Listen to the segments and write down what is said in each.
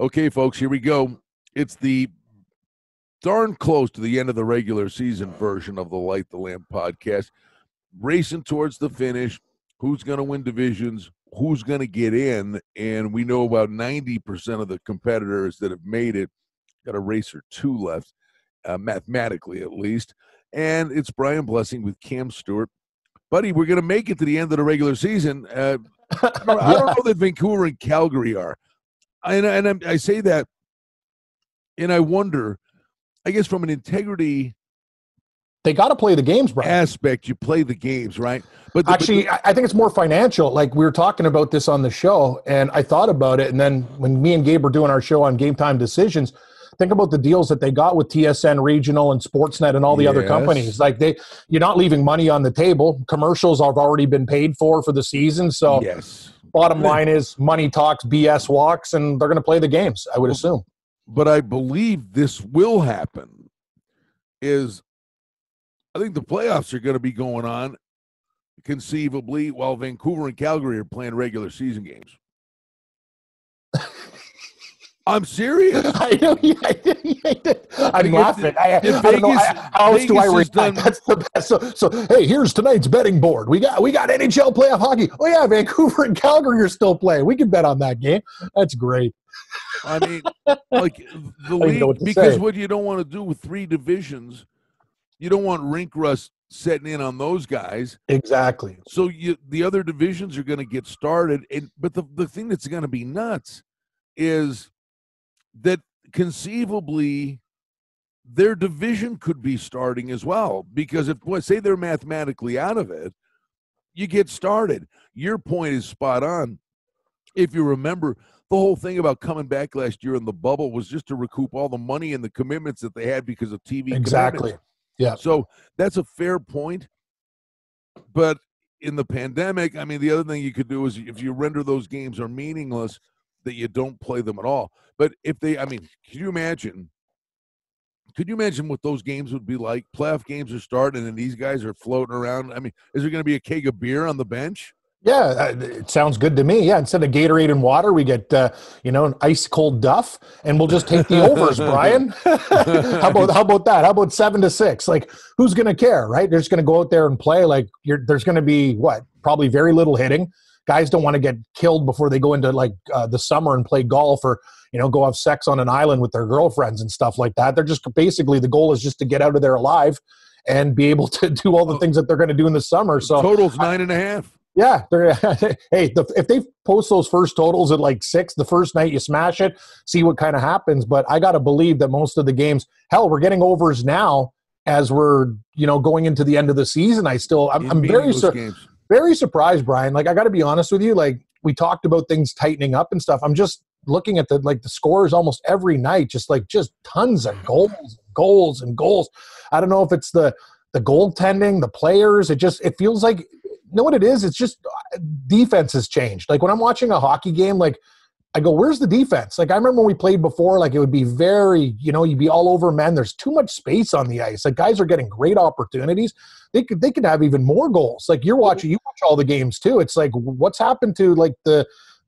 Okay, folks, here we go. It's the darn close to the end of the regular season version of the Light the Lamp podcast. Racing towards the finish. Who's going to win divisions? Who's going to get in? And we know about 90% of the competitors that have made it. Got a race or two left, mathematically at least. And it's Brian Blessing with Cam Stewart. Buddy, we're going to make it to the end of the regular season. I don't know that Vancouver and Calgary are. And I say that, and I wonder, I guess from an integrity they got to play the games, right? Aspect, you play the games, right? But I think it's more financial. Like, we were talking about this on the show, and I thought about it, and then when me and Gabe were doing our show on Game Time Decisions, think about the deals that they got with TSN Regional and Sportsnet and all the other companies. Like, you're not leaving money on the table. Commercials have already been paid for the season, so bottom line is money talks, BS walks, and they're going to play the games, I would assume. But I believe this will happen is – I think the playoffs are going to be going on, conceivably, while Vancouver and Calgary are playing regular season games. I'm serious. I'm laughing. How else do I react? That's the best. So, hey, here's tonight's betting board. We got NHL playoff hockey. Oh, yeah, Vancouver and Calgary are still playing. We can bet on that game. That's great. I mean, like, the league, what you don't want to do with three divisions, you don't want rink rust setting in on those guys. Exactly. So the other divisions are going to get started. But the thing that's going to be nuts is that conceivably their division could be starting as well. Because if, say, they're mathematically out of it, you get started. Your point is spot on. If you remember, the whole thing about coming back last year in the bubble was just to recoup all the money and the commitments that they had because of TV. Exactly. Yeah. So that's a fair point. But in the pandemic, I mean, the other thing you could do is if you render those games are meaningless, that you don't play them at all. But if they, I mean, could you imagine what those games would be like? Playoff games are starting and these guys are floating around. I mean, is there going to be a keg of beer on the bench? Yeah, it sounds good to me. Yeah, instead of Gatorade and water, we get, an ice-cold Duff, and we'll just take the overs, Brian. How about that? How about 7-6? Like, who's going to care, right? They're just going to go out there and play. Like, there's going to be, probably very little hitting. Guys don't want to get killed before they go into, the summer and play golf or, go have sex on an island with their girlfriends and stuff like that. They're just basically the goal is just to get out of there alive and be able to do all the things that they're going to do in the summer. So total's 9.5. Yeah, if they post those first totals at 6, the first night you smash it, see what kind of happens. But I got to believe that most of the games, hell, we're getting overs now as we're, going into the end of the season. I'm very surprised, Brian. Like, I got to be honest with you. Like, we talked about things tightening up and stuff. I'm just looking at the scores almost every night, just tons of goals. I don't know if it's the goaltending, the players. It feels like. Know what it is? It's just defense has changed. Like, when I'm watching a hockey game, I go, where's the defense? Like, I remember when we played before, it would be very, you'd be all over men. There's too much space on the ice. Like, guys are getting great opportunities. They could have even more goals. Like, you watch all the games too. It's like, what's happened to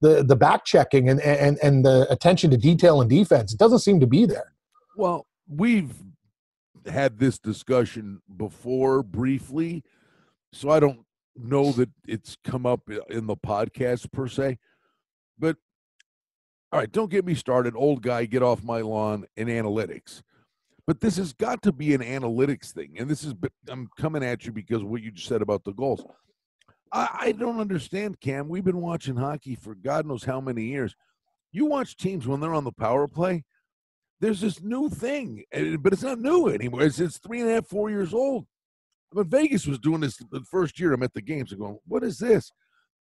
the back checking and the attention to detail and defense? It doesn't seem to be there. Well, we've had this discussion before briefly, so I don't know that it's come up in the podcast per se, but all right, don't get me started, old guy, get off my lawn in analytics. But this has got to be an analytics thing, and I'm coming at you because what you just said about the goals. I don't understand, Cam. We've been watching hockey for God knows how many years. You watch teams when they're on the power play, there's this new thing, but it's not new anymore. It's 3.5-4 years old. But Vegas was doing this the first year I'm at the games and going, what is this?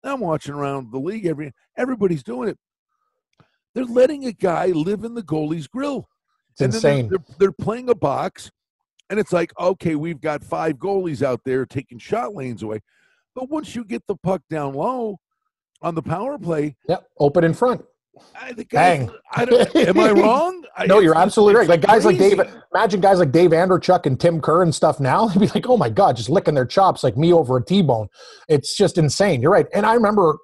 I'm watching around the league. Everybody's doing it. They're letting a guy live in the goalie's grill. It's insane. They're playing a box, and it's like, okay, we've got 5 goalies out there taking shot lanes away. But once you get the puck down low on the power play. Yep, open in front. Bang. Am I wrong? No, you're absolutely right. Like, guys crazy. Imagine guys like Dave Anderchuk and Tim Kerr and stuff now. They'd be like, oh my God, just licking their chops like me over a T-bone. It's just insane. You're right. And I remember,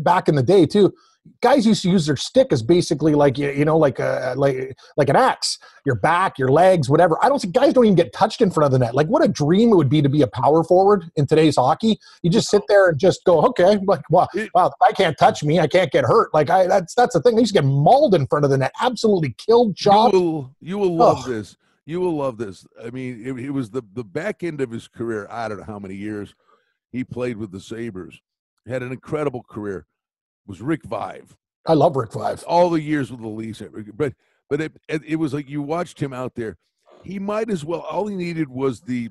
back in the day too, guys used to use their stick as basically like, you know, like an axe, your back, your legs, whatever. I don't see guys don't even get touched in front of the net. Like what a dream it would be to be a power forward in today's hockey. You just sit there and just go, okay, like, wow, I can't touch me. I can't get hurt. Like that's the thing. They used to get mauled in front of the net. Absolutely killed, job. You will love this. You will love this. I mean, it was the back end of his career. I don't know how many years he played with the Sabres. Had an incredible career. Was Rick Vaive. I love Rick Vaive. All the years with the Leafs. But it was like you watched him out there. He might as well, all he needed was the,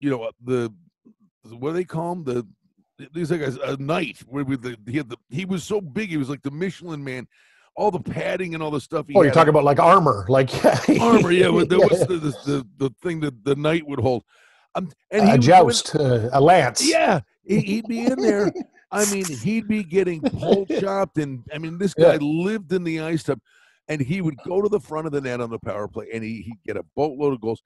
you know, the what do they call him? He's like a knight. He was so big. He was like the Michelin man. All the padding and all the stuff. You're talking about like armor. Like armor, yeah. That was the thing that the knight would hold. And a joust, a lance. Yeah. He'd be in there. I mean, he'd be getting pole chopped, and I mean, this guy lived in the ice tub, and he would go to the front of the net on the power play, and he'd get a boatload of goals,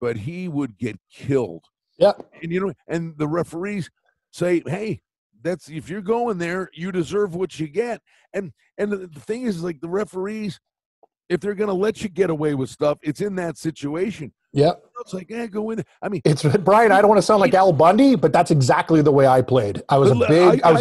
but he would get killed. Yeah, and you know, and the referees say, "Hey, that's if you're going there, you deserve what you get." And the thing is, like the referees, if they're going to let you get away with stuff, it's in that situation. Yeah. It's like, go in. I mean, it's Brian, I don't want to sound like Al Bundy, but that's exactly the way I played. I was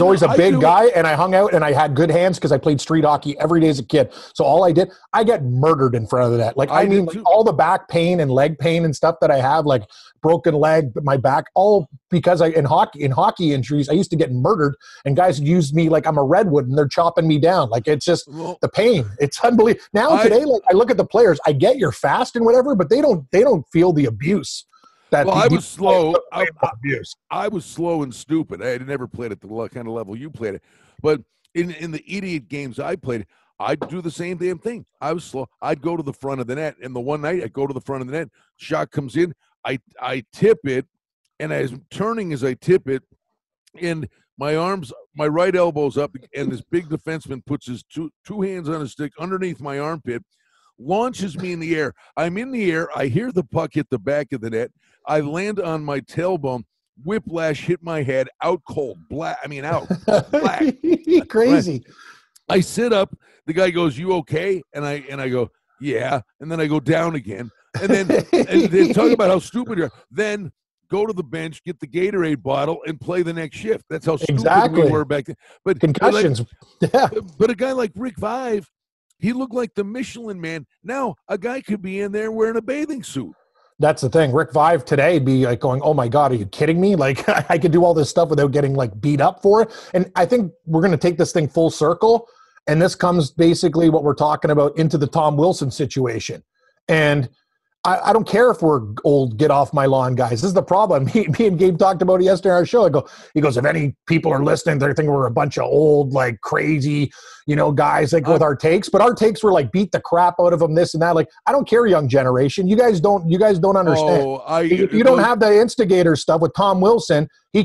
always a big guy and I hung out and I had good hands because I played street hockey every day as a kid. So all I did, I get murdered in front of that. Like, I mean, like, all the back pain and leg pain and stuff that I have, like broken leg, my back, all because in hockey injuries, I used to get murdered and guys used me like I'm a redwood and they're chopping me down. Like, it's just the pain. It's unbelievable. Now today, like I look at the players, I get you're fast and whatever, but they don't feel the abuse. I was slow. I was slow and stupid. I had never played at the kind of level you played it. But in the idiot games I played, I'd do the same damn thing. I was slow. I'd go to the front of the net, and the one night I go to the front of the net, shot comes in, I tip it, and as I'm turning as I tip it, and my right elbow's up, and this big defenseman puts his two hands on his stick underneath my armpit, launches me in the air. I'm in the air. I hear the puck hit the back of the net. I land on my tailbone. Whiplash hit my head. Out cold. Black. I mean, out. Black. Crazy. I sit up. The guy goes, "You okay?" And I go, "Yeah." And then I go down again. And then they talk about how stupid you are. Then go to the bench, get the Gatorade bottle, and play the next shift. That's how stupid we were back then. But concussions. But a guy like Rick Vaive, he looked like the Michelin man. Now, a guy could be in there wearing a bathing suit. That's the thing. Rick Vaive today be like going, "Oh my God, are you kidding me? Like I could do all this stuff without getting like beat up for it." And I think we're going to take this thing full circle. And this comes basically what we're talking about into the Tom Wilson situation. And I don't care if we're old, get off my lawn guys. This is the problem. Me and Gabe talked about it yesterday on our show. He goes, "If any people are listening, they're thinking we're a bunch of old, like crazy, you know, guys, like with our takes." But our takes were like, beat the crap out of them, this and that. Like, I don't care, young generation. You guys don't understand. You don't have the instigator stuff with Tom Wilson. He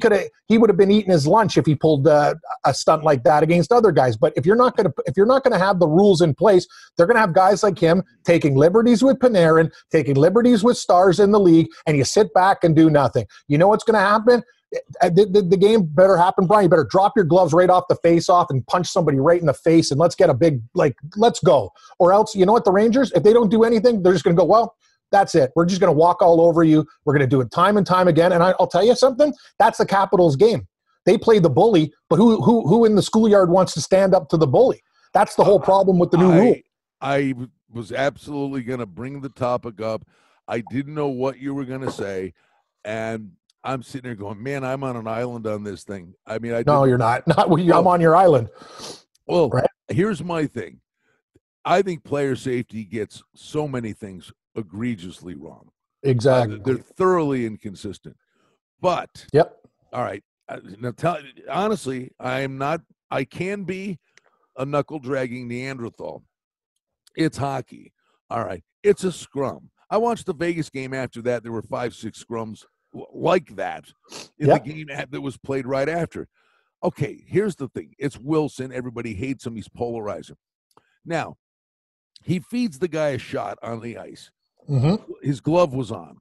would have been eating his lunch if he pulled a stunt like that against other guys. But if you're not gonna have the rules in place, they're gonna have guys like him taking liberties with Panarin, taking liberties with stars in the league, and you sit back and do nothing. You know what's gonna happen? The game better happen, Brian. You better drop your gloves right off the face-off and punch somebody right in the face, and let's get a big like, let's go. Or else, you know what? The Rangers, if they don't do anything, they're just gonna go, "Well, that's it. We're just going to walk all over you. We're going to do it time and time again." And I'll tell you something. That's the Capitals' game. They play the bully, but who in the schoolyard wants to stand up to the bully? That's the whole problem with the new rule. I was absolutely going to bring the topic up. I didn't know what you were going to say, and I'm sitting there going, "Man, I'm on an island on this thing." I mean, no, you're not. I'm on your island. Well, right? Here's my thing. I think player safety gets so many things egregiously wrong. Exactly. They're thoroughly inconsistent. But all right, now honestly, I can be a knuckle dragging Neanderthal. It's hockey. All right, it's a scrum. I watched the Vegas game after that. There were 5-6 scrums like that in the game that was played right after. Okay, here's the thing. It's Wilson. Everybody hates him. He's polarizing. Now, he feeds the guy a shot on the ice. Mm-hmm. His glove was on.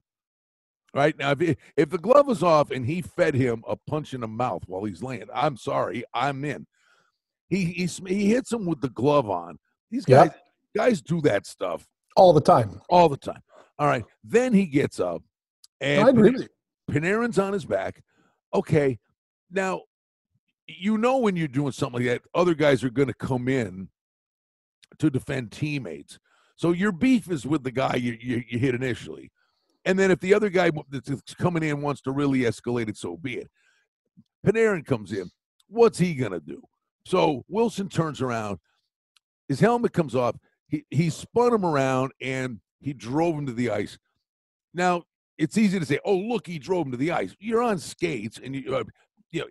Right? Now, if the glove was off and he fed him a punch in the mouth while he's laying, I'm sorry, I'm in. He hits them with the glove on. These guys, yep. Guys do that stuff. All the time. All right. Then he gets up. And I agree with you. Panarin's on his back. Okay. Now, you know when you're doing something like that, other guys are going to come in to defend teammates. So your beef is with the guy you hit initially. And then if the other guy that's coming in wants to really escalate it, so be it. Panarin comes in. What's he going to do? So Wilson turns around. His helmet comes off. He spun him around, and he drove him to the ice. Now, it's easy to say, oh, look, he drove him to the ice. You're on skates, and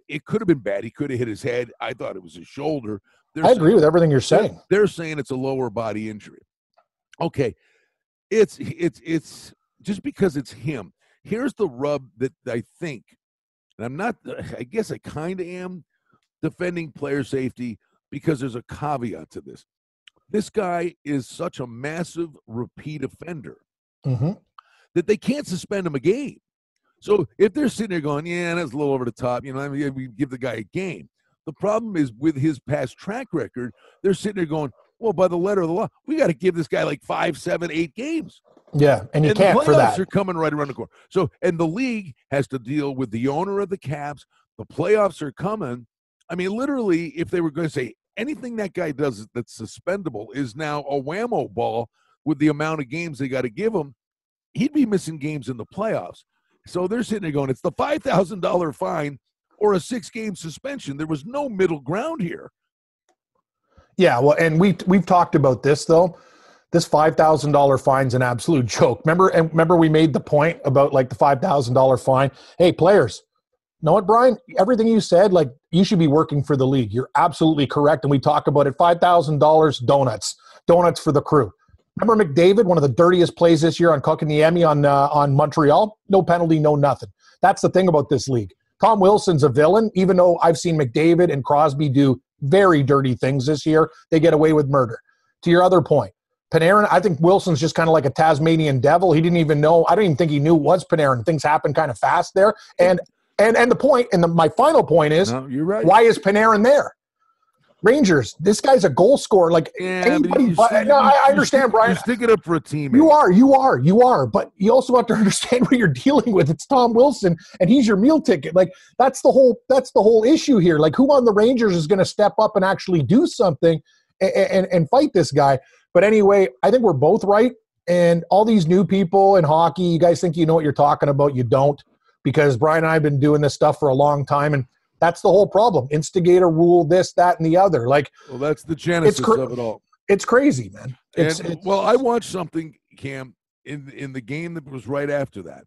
it could have been bad. He could have hit his head. I thought it was his shoulder. I agree with everything you're saying. They're saying it's a lower body injury. Okay, it's just because it's him. Here's the rub that I think, and I'm not, I guess I kind of am defending player safety because there's a caveat to this. This guy is such a massive repeat offender that they can't suspend him a game. So if they're sitting there going, yeah, that's a little over the top, you know, I mean, we give the guy a game. The problem is with his past track record, they're sitting there going, well, by the letter of the law, we got to give this guy like 5, 7, 8 games. Yeah, and you can't for that. And the playoffs are coming right around the corner. So, and the league has to deal with the owner of the Caps. The playoffs are coming. I mean, literally, if they were going to say, anything that guy does that's suspendable is now a whammo ball with the amount of games they got to give him. He'd be missing games in the playoffs. So they're sitting there going, it's the $5,000 fine or a 6-game suspension. There was no middle ground here. Yeah, well, and we've talked about this, though. This $5,000 fine's an absolute joke. Remember we made the point about, like, the $5,000 fine. Hey, players. Know what, Brian? Everything you said, like, you should be working for the league. You're absolutely correct. And we talk about it, $5,000 donuts for the crew. Remember McDavid, one of the dirtiest plays this year on Kokaniemi on Montreal? No penalty, no nothing. That's the thing about this league. Tom Wilson's a villain, even though I've seen McDavid and Crosby do very dirty things this year. They get away with murder. To your other point, Panarin, I think Wilson's just kind of like a Tasmanian devil. He didn't even know. I don't even think he knew it was Panarin. Things happen kind of fast there. And the point, and my final point is, no, you're right. Why is Panarin there? Rangers, this guy's a goal scorer. Like, yeah, anybody, I understand, Brian. You're sticking up for a team. You are. But you also have to understand what you're dealing with. It's Tom Wilson, and he's your meal ticket. Like, that's the whole issue here. Like, who on the Rangers is going to step up and actually do something and fight this guy? But anyway, I think we're both right. And all these new people in hockey, you guys think you know what you're talking about. You don't. Because Brian and I have been doing this stuff for a long time, and that's the whole problem. Instigator rule, this, that, and the other. Like, well, that's the genesis of it all. It's crazy, man. I watched something, Cam, in the game that was right after that,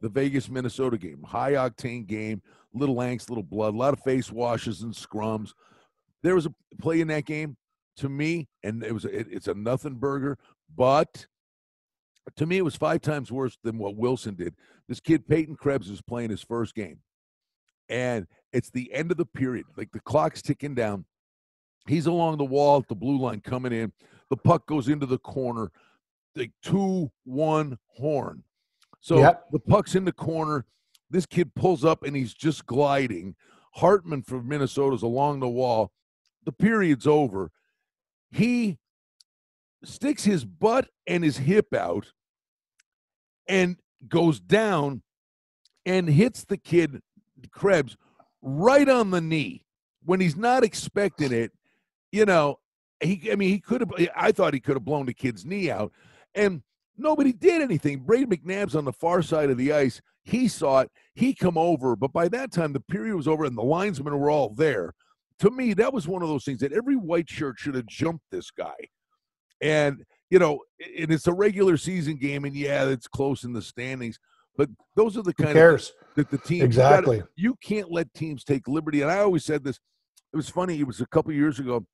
the Vegas-Minnesota game, high-octane game, little angst, little blood, a lot of face washes and scrums. There was a play in that game, to me, and it's a nothing burger, but – to me, it was 5 times worse than what Wilson did. This kid, Peyton Krebs, was playing his first game. And it's the end of the period. Like, the clock's ticking down. He's along the wall at the blue line coming in. The puck goes into the corner. Like, 2-1 horn. So The puck's in the corner. This kid pulls up, and he's just gliding. Hartman from Minnesota's along the wall. The period's over. He sticks his butt and his hip out and goes down and hits the kid, Krebs, right on the knee when he's not expecting it. You know, I thought he could have blown the kid's knee out, and nobody did anything. Brady McNabb's on the far side of the ice. He saw it. He come over, but by that time the period was over and the linesmen were all there. To me, that was one of those things that every white shirt should have jumped this guy. And, you know, and it's a regular season game, and, yeah, it's close in the standings. But those are the kind of that the team – exactly. You can't let teams take liberty. And I always said this. It was funny. It was a couple years ago.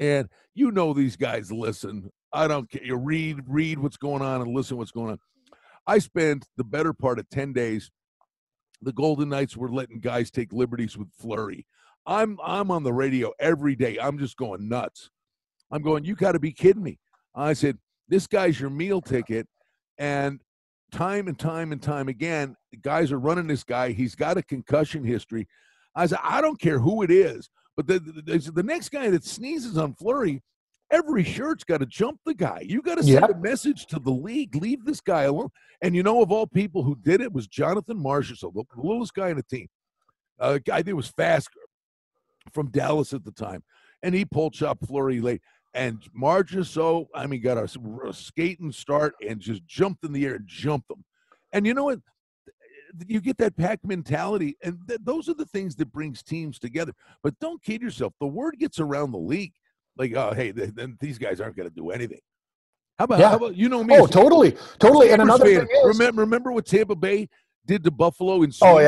And you know these guys listen. I don't care. You read what's going on and listen what's going on. I spent the better part of 10 days. The Golden Knights were letting guys take liberties with Fleury. I'm on the radio every day. I'm just going nuts. I'm going, you got to be kidding me. I said, this guy's your meal ticket. And time again, the guys are running this guy. He's got a concussion history. I said, I don't care who it is. But the next guy that sneezes on Fleury, every shirt's got to jump the guy. You got to send a message to the league. Leave this guy alone. And you know, of all people who did it was Jonathan Marshall, so the littlest guy in the team. A guy that was fast from Dallas at the time. And he pulled chop Fleury late. And Marchessault, so, I mean, got a skating start and just jumped in the air and jumped them. And you know what? You get that pack mentality, and those are the things that brings teams together. But don't kid yourself. The word gets around the league. Like, oh, hey, these guys aren't going to do anything. How about you know me? Oh, totally. And another thing is, remember what Tampa Bay did to Buffalo in Seattle?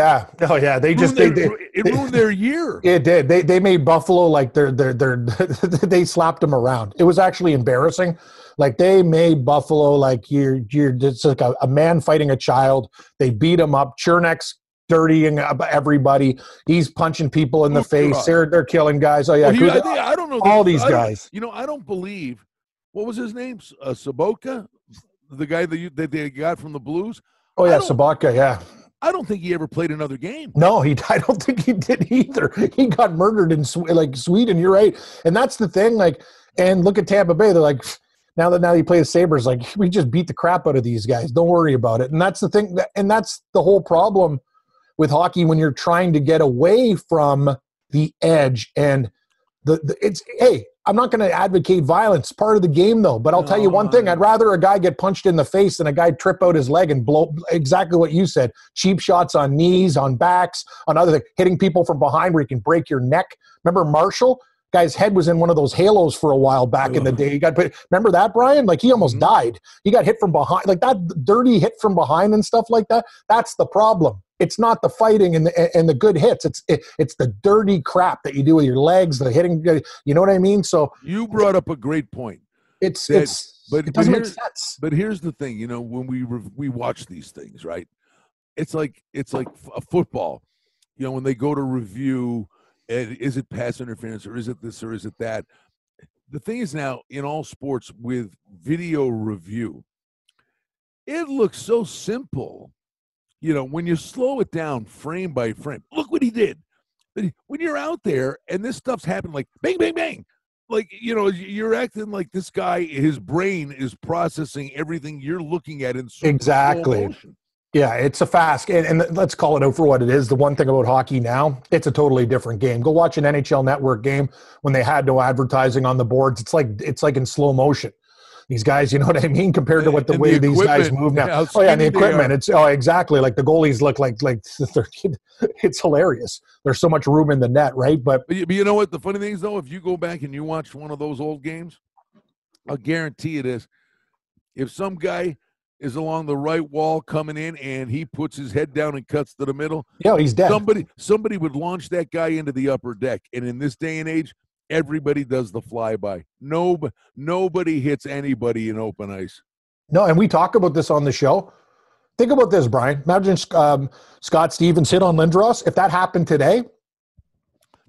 Oh yeah. They ruined their year. It did. They made Buffalo like they slapped them around. It was actually embarrassing. Like, they made Buffalo like you're it's like a man fighting a child. They beat him up. Cherneck's dirtying up everybody. He's punching people in the face. They're killing guys. Oh yeah, I don't know all these guys. You know, I don't believe. What was his name? Sabotka, the guy that they got from the Blues. Oh yeah, Sabotka. Yeah. I don't think he ever played another game. No, I don't think he did either. He got murdered in Sweden. You're right, and that's the thing. Like, and look at Tampa Bay. They're like. Now you play the Sabres, like, we just beat the crap out of these guys. Don't worry about it. And that's the thing. And that's the whole problem with hockey when you're trying to get away from the edge. And I'm not going to advocate violence. It's part of the game, though. But I'll tell you one thing. I'd rather a guy get punched in the face than a guy trip out his leg and blow exactly what you said. Cheap shots on knees, on backs, on other things. Hitting people from behind where you can break your neck. Remember Marshall? Guy's head was in one of those halos for a while back in the day. He got remember that, Brian? Like, he almost died. He got hit from behind, like that dirty hit from behind and stuff like that. That's the problem. It's not the fighting and the good hits. It's the dirty crap that you do with your legs, the hitting. You know what I mean? So you brought up a great point. It doesn't make sense. But here's the thing, you know, when we watch these things, right? It's like a football. You know, when they go to review. And is it pass interference, or is it this, or is it that? The thing is now, in all sports with video review, it looks so simple. You know, when you slow it down frame by frame, look what he did. When you're out there and this stuff's happening, like bang, bang, bang. Like, you know, you're acting like this guy, his brain is processing everything you're looking at in slow motion. Yeah, it's a fast, and let's call it out for what it is. The one thing about hockey now, it's a totally different game. Go watch an NHL Network game when they had no advertising on the boards. It's like in slow motion. These guys, you know what I mean, compared to what the way these guys move now. Yeah, and the equipment. It's exactly like the goalies look like it's hilarious. There's so much room in the net, right? But you know what the funny thing is though, if you go back and you watch one of those old games, I'll guarantee it is. If some guy is along the right wall coming in and he puts his head down and cuts to the middle. Yeah, he's dead. Somebody would launch that guy into the upper deck. And in this day and age, everybody does the flyby. Nobody hits anybody in open ice. No, and we talk about this on the show. Think about this, Brian. Imagine Scott Stevens hit on Lindros. If that happened today,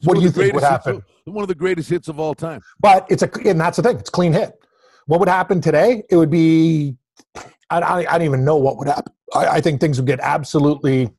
what do you think would happen? One of the greatest hits of all time. But and that's the thing. It's a clean hit. What would happen today? It would be... I don't even know what would happen. I think things would get absolutely.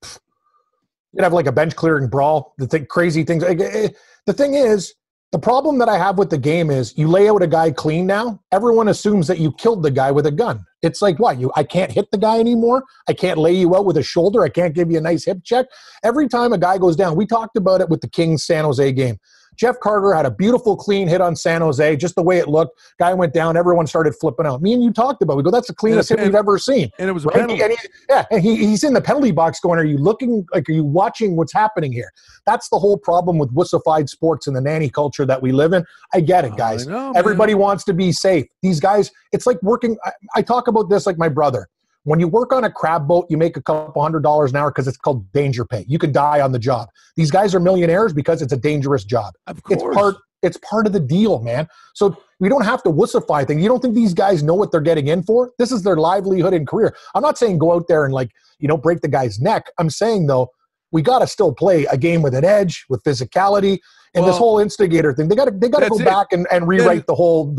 You'd have like a bench clearing brawl. Crazy things. The thing is, the problem that I have with the game is you lay out a guy clean now. Everyone assumes that you killed the guy with a gun. It's like, what? I can't hit the guy anymore. I can't lay you out with a shoulder. I can't give you a nice hip check. Every time a guy goes down, we talked about it with the Kings San Jose game. Jeff Carter had a beautiful, clean hit on San Jose, just the way it looked. Guy went down. Everyone started flipping out. Me and you talked about it. We go, that's the cleanest hit we've ever seen. And it was a penalty. And he's in the penalty box going, are you looking, like, are you watching what's happening here? That's the whole problem with wussified sports and the nanny culture that we live in. I get it, guys. Everybody wants to be safe. These guys, it's like working. I talk about this like my brother. When you work on a crab boat, you make a couple $100s an hour because it's called danger pay. You can die on the job. These guys are millionaires because it's a dangerous job. Of course. It's part of the deal, man. So we don't have to wussify things. You don't think these guys know what they're getting in for? This is their livelihood and career. I'm not saying go out there and, like, you know, break the guy's neck. I'm saying, though, we got to still play a game with an edge, with physicality. And this whole instigator thing, they got to go back and rewrite the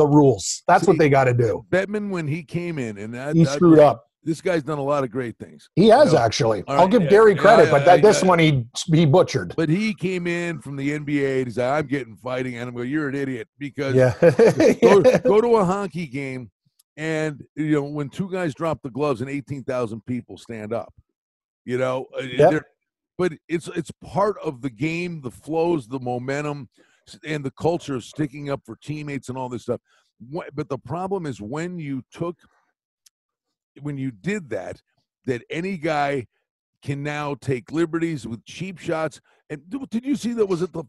rules. That's what they got to do. Bettman, when he came in, he screwed up. this guy's done a lot of great things. He has, actually. Right, I'll give Gary credit, but this one he butchered. But he came in from the NBA and said, I'm getting fighting animal. You're an idiot because go to a hockey game and, you know, when two guys drop the gloves and 18,000 people stand up, you know. Yep. But it's part of the game, the flows, the momentum, and the culture of sticking up for teammates and all this stuff. But the problem is when you did that, that any guy can now take liberties with cheap shots. And did you see that? Was it the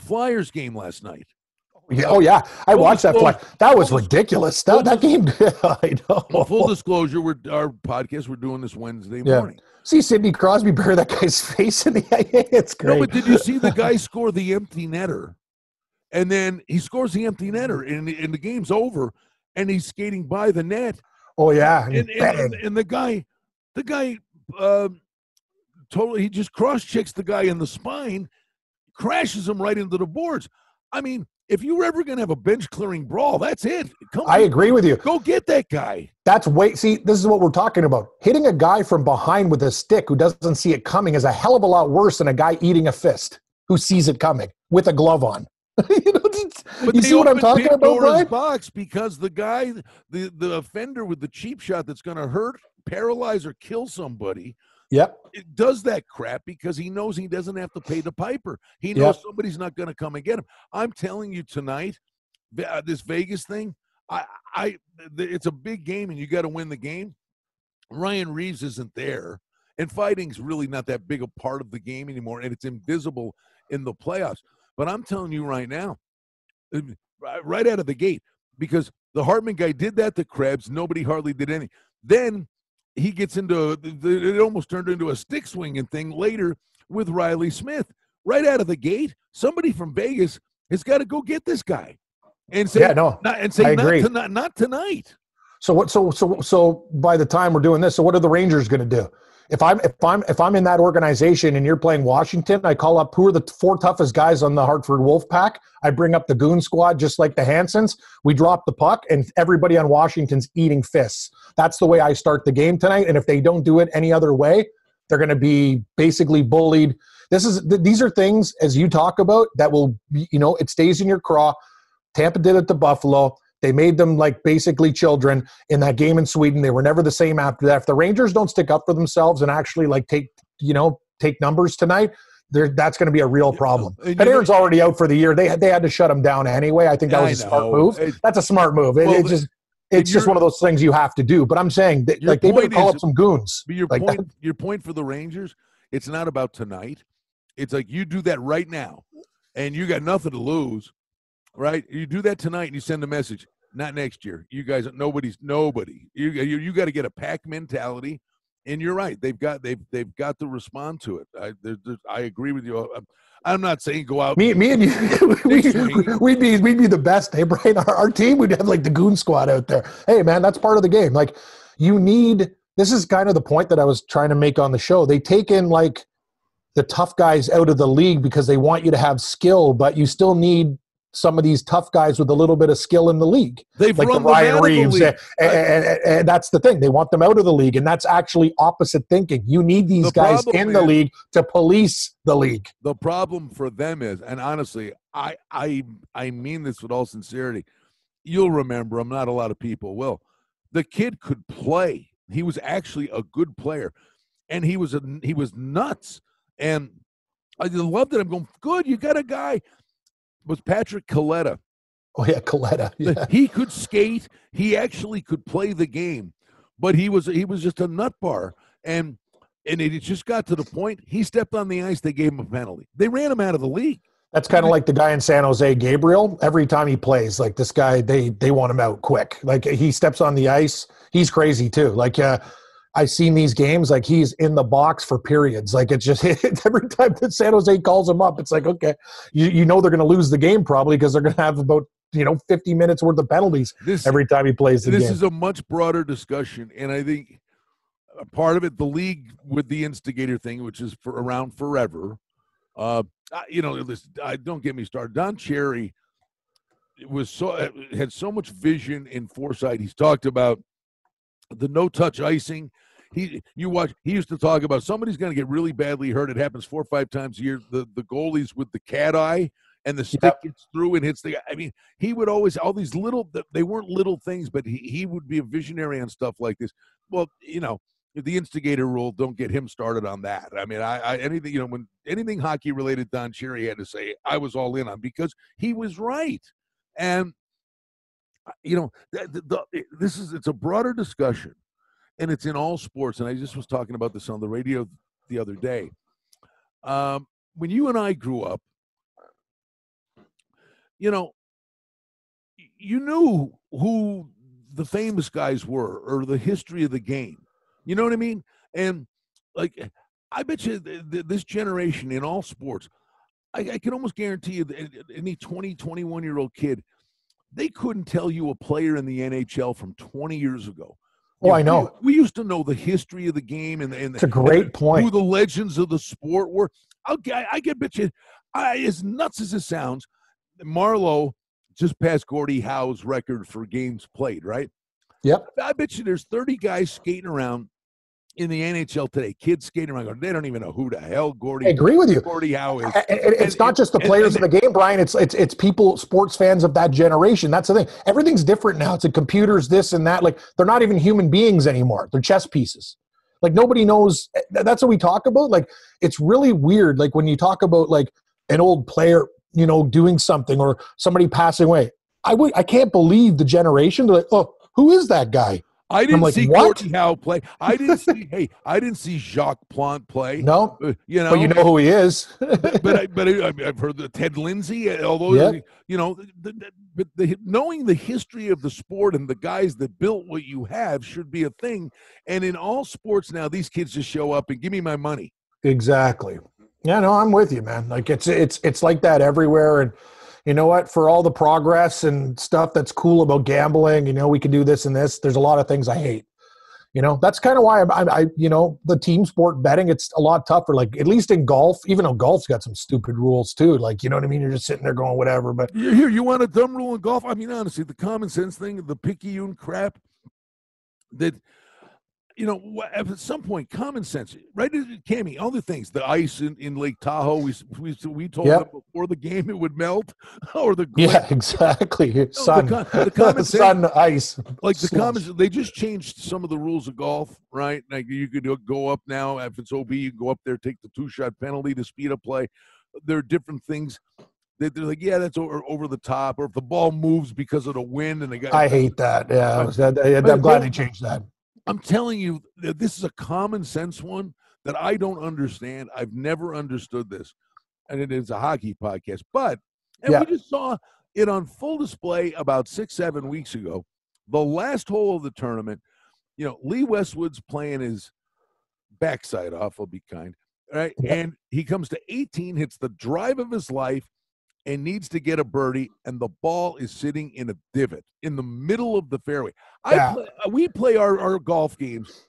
Flyers game last night? Yeah. I watched that play. That was ridiculous. That game. I know. Well, full disclosure, our podcast, we're doing this Wednesday morning. See Sidney Crosby bury that guy's face in the ice. It's great. No, but did you see the guy score the empty netter? And then he scores the empty netter, and the game's over, and he's skating by the net. Oh, yeah. And the guy totally – he just cross-checks the guy in the spine, crashes him right into the boards. I mean, if you were ever going to have a bench-clearing brawl, that's it. I agree with you. Go get that guy. See, this is what we're talking about. Hitting a guy from behind with a stick who doesn't see it coming is a hell of a lot worse than a guy eating a fist who sees it coming with a glove on. You see what I'm talking about, Brian? Box because the guy, the offender with the cheap shot that's going to hurt, paralyze, or kill somebody, it does that crap because he knows he doesn't have to pay the piper. He knows somebody's not going to come and get him. I'm telling you tonight, this Vegas thing, it's a big game and you got to win the game. Ryan Reeves isn't there, and fighting's really not that big a part of the game anymore, and it's invisible in the playoffs. But I'm telling you right now, right out of the gate, because the Hartman guy did that to Krebs. Nobody hardly did anything. Then he gets into it almost turned into a stick swinging thing later with Riley Smith. Right out of the gate, somebody from Vegas has got to go get this guy and say, not tonight. So by the time we're doing this, so what are the Rangers going to do? If I'm in that organization and you're playing Washington, I call up who are the four toughest guys on the Hartford Wolfpack. I bring up the Goon Squad, just like the Hansons. We drop the puck, and everybody on Washington's eating fists. That's the way I start the game tonight. And if they don't do it any other way, they're going to be basically bullied. These are things, as you talk about, that will, you know, it stays in your craw. Tampa did it to Buffalo. They made them like basically children in that game in Sweden. They were never the same after that. If the Rangers don't stick up for themselves and actually like take numbers tonight, that's going to be a real problem. Panarin's already out for the year. They had to shut him down anyway. I think that was a smart move. That's a smart move. It's just one of those things you have to do. But I'm saying that, like, they better call up some goons. But your point for the Rangers, it's not about tonight. It's like you do that right now, and you got nothing to lose. Right, you do that tonight, and you send a message. Not next year, you guys. Nobody. You got to get a pack mentality, and you're right. They've got to respond to it. I agree with you. I'm not saying go out. Me and you, we'd be the best. Hey, Brian, our team would have like the Goon Squad out there. Hey, man, that's part of the game. Like, you need. This is kind of the point that I was trying to make on the show. They take in like the tough guys out of the league because they want you to have skill, but you still need some of these tough guys with a little bit of skill in the league. They've like run the Ryan Reeves. And that's the thing. They want them out of the league, and that's actually opposite thinking. You need these guys in the league to police the league. The problem for them is, and honestly, I mean this with all sincerity, you'll remember, I'm not a lot of people will. The kid could play. He was actually a good player, and he was nuts. And I loved it. I'm going, good, you got a guy. Was Patrick Coletta. Oh, yeah, Coletta. Yeah. He could skate. He actually could play the game. But he was just a nutbar. And it just got to the point, he stepped on the ice, they gave him a penalty. They ran him out of the league. That's kind of like the guy in San Jose, Gabriel. Every time he plays, like this guy, they want him out quick. Like, he steps on the ice. He's crazy, too. Like, I've seen these games, like he's in the box for periods. Like, it's just every time that San Jose calls him up, it's like, okay, you know they're going to lose the game probably because they're going to have about 50 minutes worth of penalties every time he plays the game. This is a much broader discussion, and I think a part of it, the league with the instigator thing, which is around forever. Don't get me started. Don Cherry had so much vision and foresight. He's talked about the no-touch icing. He used to talk about somebody's going to get really badly hurt. It happens 4 or 5 times a year. The goalies with the cat eye and the stick gets through and hits the guy. I mean, he would always, all these little, they weren't little things, but he would be a visionary on stuff like this. Well, you know, the instigator rule, don't get him started on that. I mean, anything, you know, when anything hockey related, Don Cherry had to say, I was all in on, because he was right. And, you know, it's a broader discussion. And it's in all sports, and I just was talking about this on the radio the other day. When you and I grew up, you know, you knew who the famous guys were or the history of the game. You know what I mean? And, like, I bet you this generation in all sports, I can almost guarantee you that any 20, 21-year-old kid, they couldn't tell you a player in the NHL from 20 years ago. Oh, I know. We used to know the history of the game and it's a great point. Who the legends of the sport were. I can bet you, as nuts as it sounds, Marlowe just passed Gordie Howe's record for games played, right? Yep. I bet you there's 30 guys skating around in the NHL today, kids skating around going, they don't even know who the hell Gordie Howe is. I agree with you. Gordie Howe is. It's not just the players of the game, Brian. It's people, sports fans of that generation. That's the thing. Everything's different now. It's like computers, this and that. Like, they're not even human beings anymore. They're chess pieces. Like, nobody knows. That's what we talk about. Like, it's really weird. Like, when you talk about, like, an old player, you know, doing something or somebody passing away. I can't believe the generation. They're like, oh, who is that guy? I didn't see Gordie Howe play. I didn't see. Hey, I didn't see Jacques Plante play. No, you know, but you know who he is. I've heard the Ted Lindsay. Although, you know, knowing the history of the sport and the guys that built what you have should be a thing. And in all sports now, these kids just show up and give me my money. Exactly. Yeah, no, I'm with you, man. Like, it's like that everywhere. And you know what, for all the progress and stuff that's cool about gambling, you know, we can do this and this, there's a lot of things I hate. You know, that's kind of why I you know, the team sport betting, it's a lot tougher. Like, at least in golf, even though golf's got some stupid rules too, like, you know what I mean? You're just sitting there going, whatever. But you want a dumb rule in golf? I mean, honestly, the common sense thing, the picayune crap that, you know, at some point, common sense, right? Cammie, all the things, the ice in Lake Tahoe, we told them before the game it would melt, or the exactly, you know, sun, the common sense, sun, ice, like slush. The common. They just changed some of the rules of golf, right? Like, you could go up now if it's OB, you can go up there, take the 2-shot penalty to speed up play. There are different things. They're like, yeah, that's over the top, or if the ball moves because of the wind, and they got. I hate that. Yeah, I'm glad they changed that. I'm telling you, this is a common sense one that I don't understand. I've never understood this. And it is a hockey podcast. But we just saw it on full display about 6-7 weeks ago. The last hole of the tournament, you know, Lee Westwood's playing his backside off, I'll be kind. All right. Yeah. And he comes to 18, hits the drive of his life, and needs to get a birdie, and the ball is sitting in a divot in the middle of the fairway. We play our golf games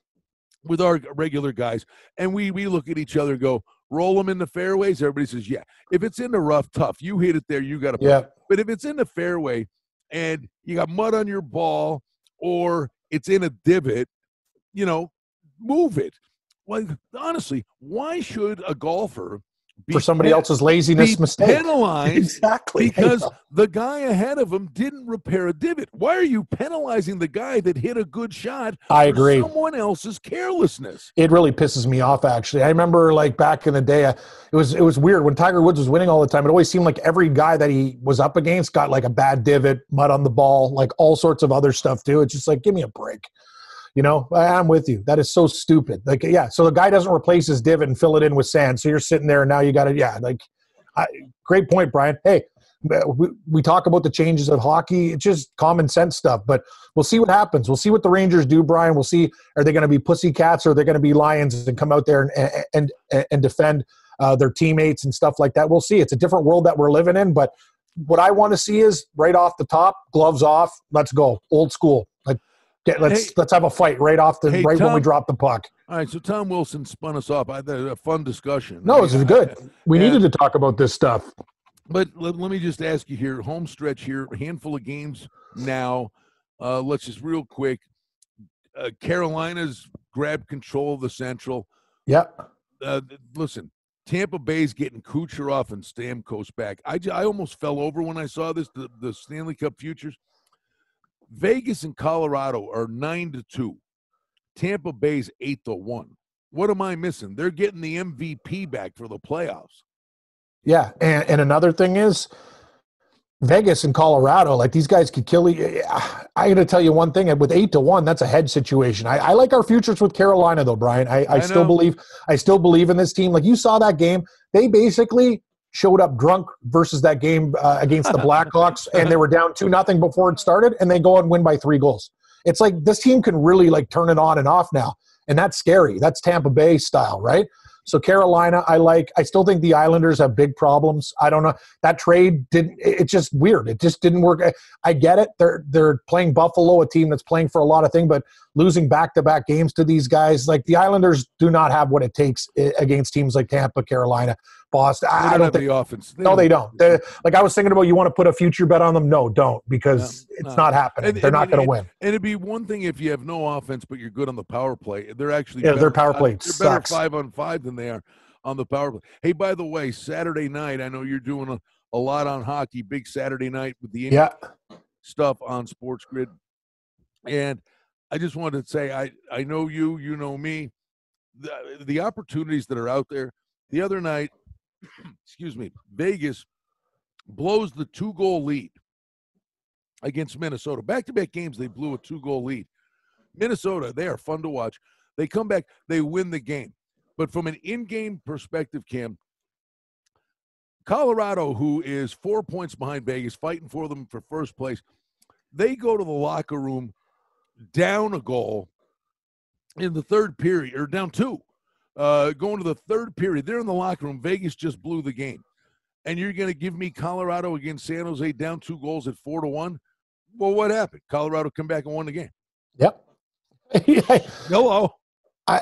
with our regular guys, and we look at each other and go, roll them in the fairways? Everybody says, yeah. If it's in the rough, tough. You hit it there, you got to play. Yeah. But if it's in the fairway and you got mud on your ball or it's in a divot, you know, move it. Like, honestly, why should a golfer – for somebody else's laziness mistake. Penalized exactly. Because the guy ahead of him didn't repair a divot. Why are you penalizing the guy that hit a good shot for someone else's carelessness? It really pisses me off, actually. I remember, like, back in the day, it was weird. When Tiger Woods was winning all the time, it always seemed like every guy that he was up against got, like, a bad divot, mud on the ball, like, all sorts of other stuff, too. It's just like, give me a break. You know, I'm with you. That is so stupid. Like, yeah, so the guy doesn't replace his divot and fill it in with sand. So you're sitting there, and now you got to, great point, Brian. Hey, we talk about the changes of hockey. It's just common sense stuff. But we'll see what happens. We'll see what the Rangers do, Brian. We'll see, are they going to be pussycats or are they going to be lions and come out there and defend their teammates and stuff like that? We'll see. It's a different world that we're living in. But what I want to see is right off the top, gloves off, let's go. Old school. Let's have a fight right off the Tom, when we drop the puck. All right, so Tom Wilson spun us off. I had a fun discussion. No, this is good. We needed to talk about this stuff. But let me just ask you here, home stretch here, a handful of games now. Let's just real quick. Carolina's grabbed control of the Central. Yep. Listen, Tampa Bay's getting Kucherov and Stamkos back. I almost fell over when I saw this, the Stanley Cup futures. Vegas and Colorado are 9-2. Tampa Bay's 8-1. What am I missing? They're getting the MVP back for the playoffs. Yeah, and another thing is Vegas and Colorado, like these guys could kill you. I got to tell you one thing, with 8-1, that's a head situation. I like our futures with Carolina, though, Brian. I still believe in this team. Like you saw that game, they basically showed up drunk versus that game against the Blackhawks, and they were down 2-0 before it started, and they go and win by 3 goals. It's like this team can really like turn it on and off now, and that's scary. That's Tampa Bay style, right? So Carolina, I like. I still think the Islanders have big problems. I don't know. That trade didn't. It's just weird. It just didn't work. I get it. They're playing Buffalo, a team that's playing for a lot of things, but losing back-to-back games to these guys, like the Islanders, do not have what it takes against teams like Tampa, Carolina, Boston. I don't think the offense. No, they don't. They're, like I was thinking about, you want to put a future bet on them? No, don't, because it's not happening. They're not going to win. And it'd be one thing if you have no offense, but you're good on the power play. They're actually their power play sucks. They're better 5-on-5 than they are on the power play. Hey, by the way, Saturday night, I know you're doing a lot on hockey. Big Saturday night with the stuff on Sports Grid, and I just wanted to say I know you know me. The opportunities that are out there. The other night, excuse me, Vegas blows the 2-goal lead against Minnesota. Back-to-back games, they blew a 2-goal lead. Minnesota, they are fun to watch. They come back, they win the game. But from an in-game perspective, Cam, Colorado, who is 4 points behind Vegas, fighting for them for first place, they go to the locker room down a goal in the third period, or down 2. Going to the third period, they're in the locker room. Vegas just blew the game. And you're going to give me Colorado against San Jose down 2 goals at 4-1? Well, what happened? Colorado come back and won the game. Yep. Hello.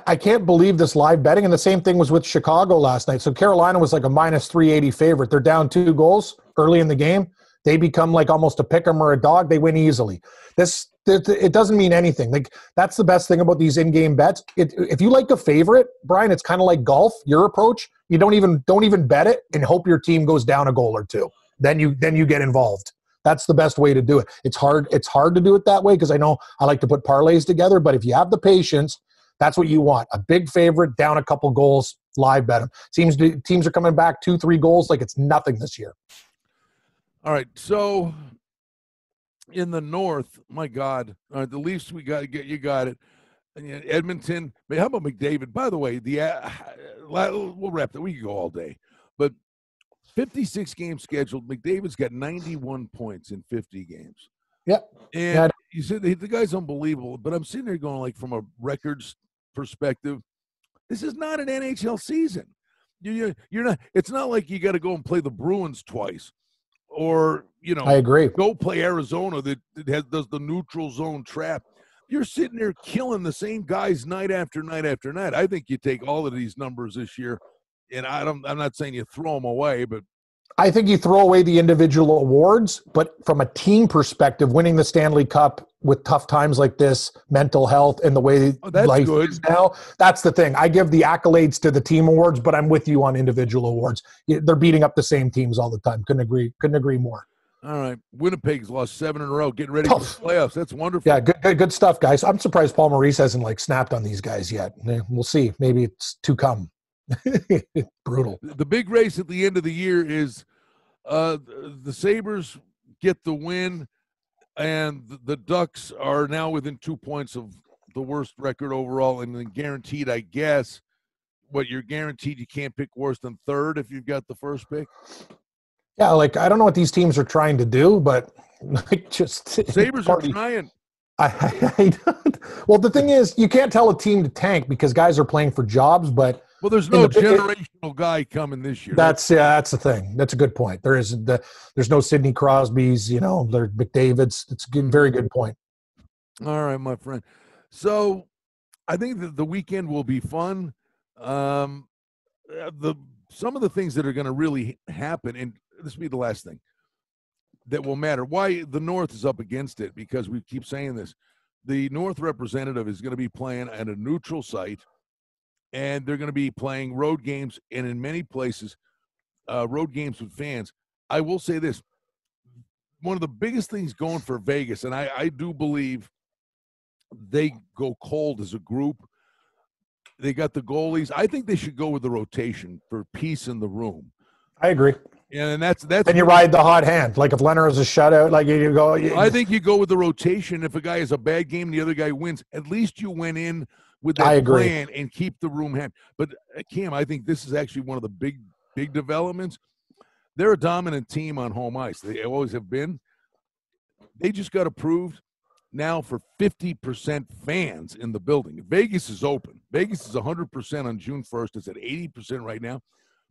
I can't believe this live betting. And the same thing was with Chicago last night. So Carolina was like a minus 380 favorite. They're down 2 goals early in the game. They become like almost a pick 'em or a dog. They win easily. This, it doesn't mean anything. Like, that's the best thing about these in-game bets. If you like a favorite, Brian, it's kind of like golf. Your approach, you don't even bet it and hope your team goes down a goal or 2. Then you get involved. That's the best way to do it. It's hard to do it that way because I know I like to put parlays together. But if you have the patience, that's what you want. A big favorite down a couple goals, live bet them. Teams are coming back 2-3 goals like it's nothing this year. All right, so in the North, my God, all right, the Leafs, we got to get, you got it. And Edmonton, how about McDavid? By the way, we'll wrap that. We can go all day. But 56 games scheduled. McDavid's got 91 points in 50 games. Yep. And you said the guy's unbelievable, but I'm sitting there going, like, from a records perspective, this is not an NHL season. You're not. It's not like you got to go and play the Bruins twice. Or, I agree. Go play Arizona that does the neutral zone trap. You're sitting there killing the same guys night after night after night. I think you take all of these numbers this year, and I'm not saying you throw them away, but I think you throw away the individual awards. But from a team perspective, winning the Stanley Cup with tough times like this, mental health, and the way life is now, that's the thing. I give the accolades to the team awards, but I'm with you on individual awards. They're beating up the same teams all the time. Couldn't agree more. All right. Winnipeg's lost 7 in a row, getting ready for the playoffs. That's wonderful. Yeah, good stuff, guys. I'm surprised Paul Maurice hasn't, snapped on these guys yet. We'll see. Maybe it's to come. Brutal. The big race at the end of the year is the Sabres get the win, and the Ducks are now within 2 points of the worst record overall, and then guaranteed, I guess, you're guaranteed you can't pick worse than third if you've got the first pick. Yeah, I don't know what these teams are trying to do, but Sabres are trying. I don't. Well, the thing is, you can't tell a team to tank because guys are playing for jobs, but well, there's no generational guy coming this year. That's the thing. That's a good point. There isn't there's no Sidney Crosby's, there's McDavid's. It's a very good point. All right, my friend. So I think that the weekend will be fun. Some of the things that are going to really happen, and this will be the last thing that will matter. Why the North is up against it, because we keep saying this. the North representative is going to be playing at a neutral site, and they're going to be playing road games, and in many places, road games with fans. I will say this. One of the biggest things going for Vegas, and I do believe they go cold as a group. They got the goalies. I think they should go with the rotation for peace in the room. I agree. And that's and you ride the hot hand. Like if Leonard is a shutout, like you go. I think you go with the rotation. If a guy has a bad game, and the other guy wins. At least you went in with that plan and keep the room hand. But Cam, I think this is actually one of the big developments. They're a dominant team on home ice. They always have been. They just got approved now for 50% fans in the building. Vegas is open. Vegas is 100% on June 1st. It's at 80% right now.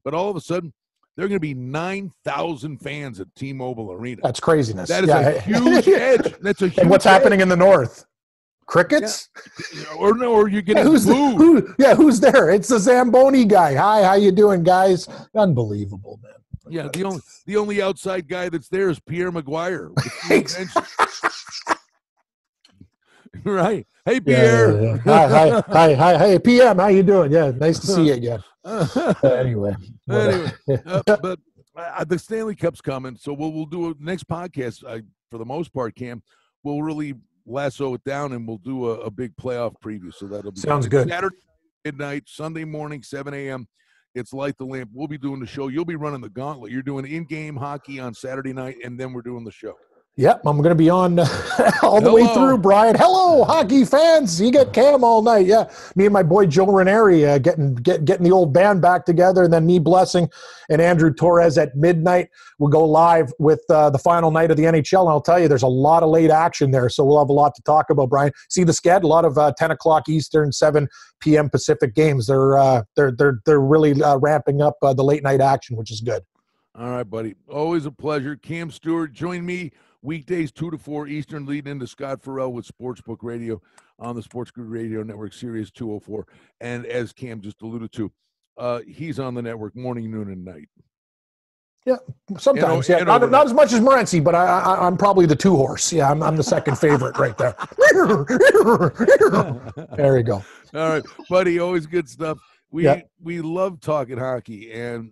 But all of a sudden, there are going to be 9,000 fans at T-Mobile Arena. That's craziness. That is a huge edge. That's a huge and what's edge. Happening in the North? Crickets? Yeah. Or you're getting booed. Who's there? It's the Zamboni guy. Hi, how you doing, guys? Unbelievable, man. Yeah, the only outside guy that's there is Pierre Maguire. Right. Hey, Pierre. Yeah. Hi. Hey, PM, how you doing? Yeah, nice to see you again. But the Stanley Cup's coming, so we'll do a next podcast, for the most part, Cam. We'll really lasso it down, and we'll do a big playoff preview. So that'll be good. Saturday midnight, Sunday morning, 7 a.m., it's Light the Lamp. We'll be doing the show. You'll be running the gauntlet. You're doing in-game hockey on Saturday night, and then we're doing the show. Yep, I'm going to be on all the way through, Brian. Hello, hockey fans. You get Cam all night. Yeah, me and my boy Joe Ranieri getting the old band back together, and then me, Blessing, and Andrew Torres at midnight. We'll go live with the final night of the NHL, and I'll tell you, there's a lot of late action there, so we'll have a lot to talk about, Brian. See the schedule? A lot of 10 o'clock Eastern, 7 p.m. Pacific games. They're really ramping up the late-night action, which is good. All right, buddy. Always a pleasure. Cam Stewart, join me weekdays 2 to 4 Eastern, leading into Scott Farrell with Sportsbook Radio on the Sportsbook Radio Network, Series 204. And as Cam just alluded to, he's on the network morning, noon, and night. Yeah, sometimes. Not as much as Morency, but I'm probably the two horse. Yeah, I'm the second favorite right there. There we go. All right, buddy, always good stuff. We love talking hockey, and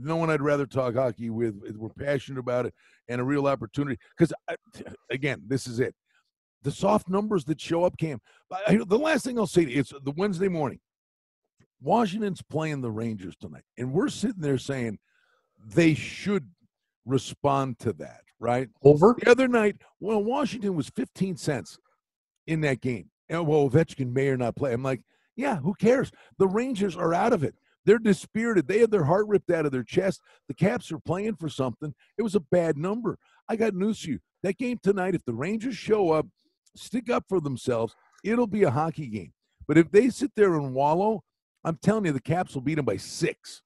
no one I'd rather talk hockey with. We're passionate about it, and a real opportunity. Because, again, this is it. The soft numbers that show up, Cam. The last thing I'll say to you is the Wednesday morning, Washington's playing the Rangers tonight. And we're sitting there saying they should respond to that, right? Over? The other night, well, Washington was 15 cents in that game. And, well, Ovechkin may or not play. I'm like, yeah, who cares? The Rangers are out of it. They're dispirited. They had their heart ripped out of their chest. The Caps are playing for something. It was a bad number. I got news for you. That game tonight, if the Rangers show up, stick up for themselves, it'll be a hockey game. But if they sit there and wallow, I'm telling you, the Caps will beat them by 6.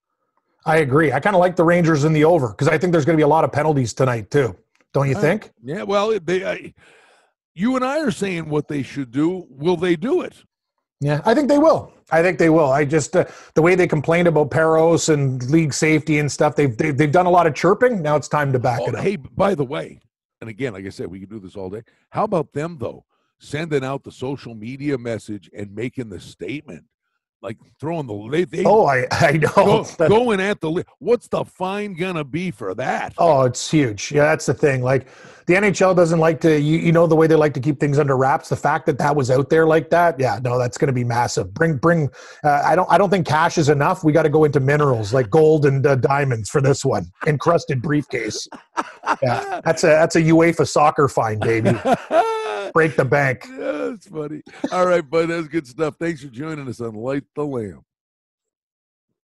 I agree. I kind of like the Rangers in the over because I think there's going to be a lot of penalties tonight too. Don't you think? Yeah, well, you and I are saying what they should do. Will they do it? Yeah, I think they will. I just the way they complained about Peros and league safety and stuff, they've done a lot of chirping. Now it's time to back it up. Hey, by the way, and again, like I said, we could do this all day. How about them, though, sending out the social media message and making the statement? Like throwing the lid. I know. Going at the lid. What's the fine going to be for that? Oh, it's huge. Yeah, that's the thing. Like the NHL doesn't like to, you know, the way they like to keep things under wraps. The fact that that was out there like that. Yeah, no, that's going to be massive. Bring. I don't think cash is enough. We got to go into minerals like gold and diamonds for this one. Encrusted briefcase. Yeah, that's a UEFA soccer fine, baby. Break the bank. Yeah, that's funny. All right, bud, that's good stuff. Thanks for joining us on Light the Lamp.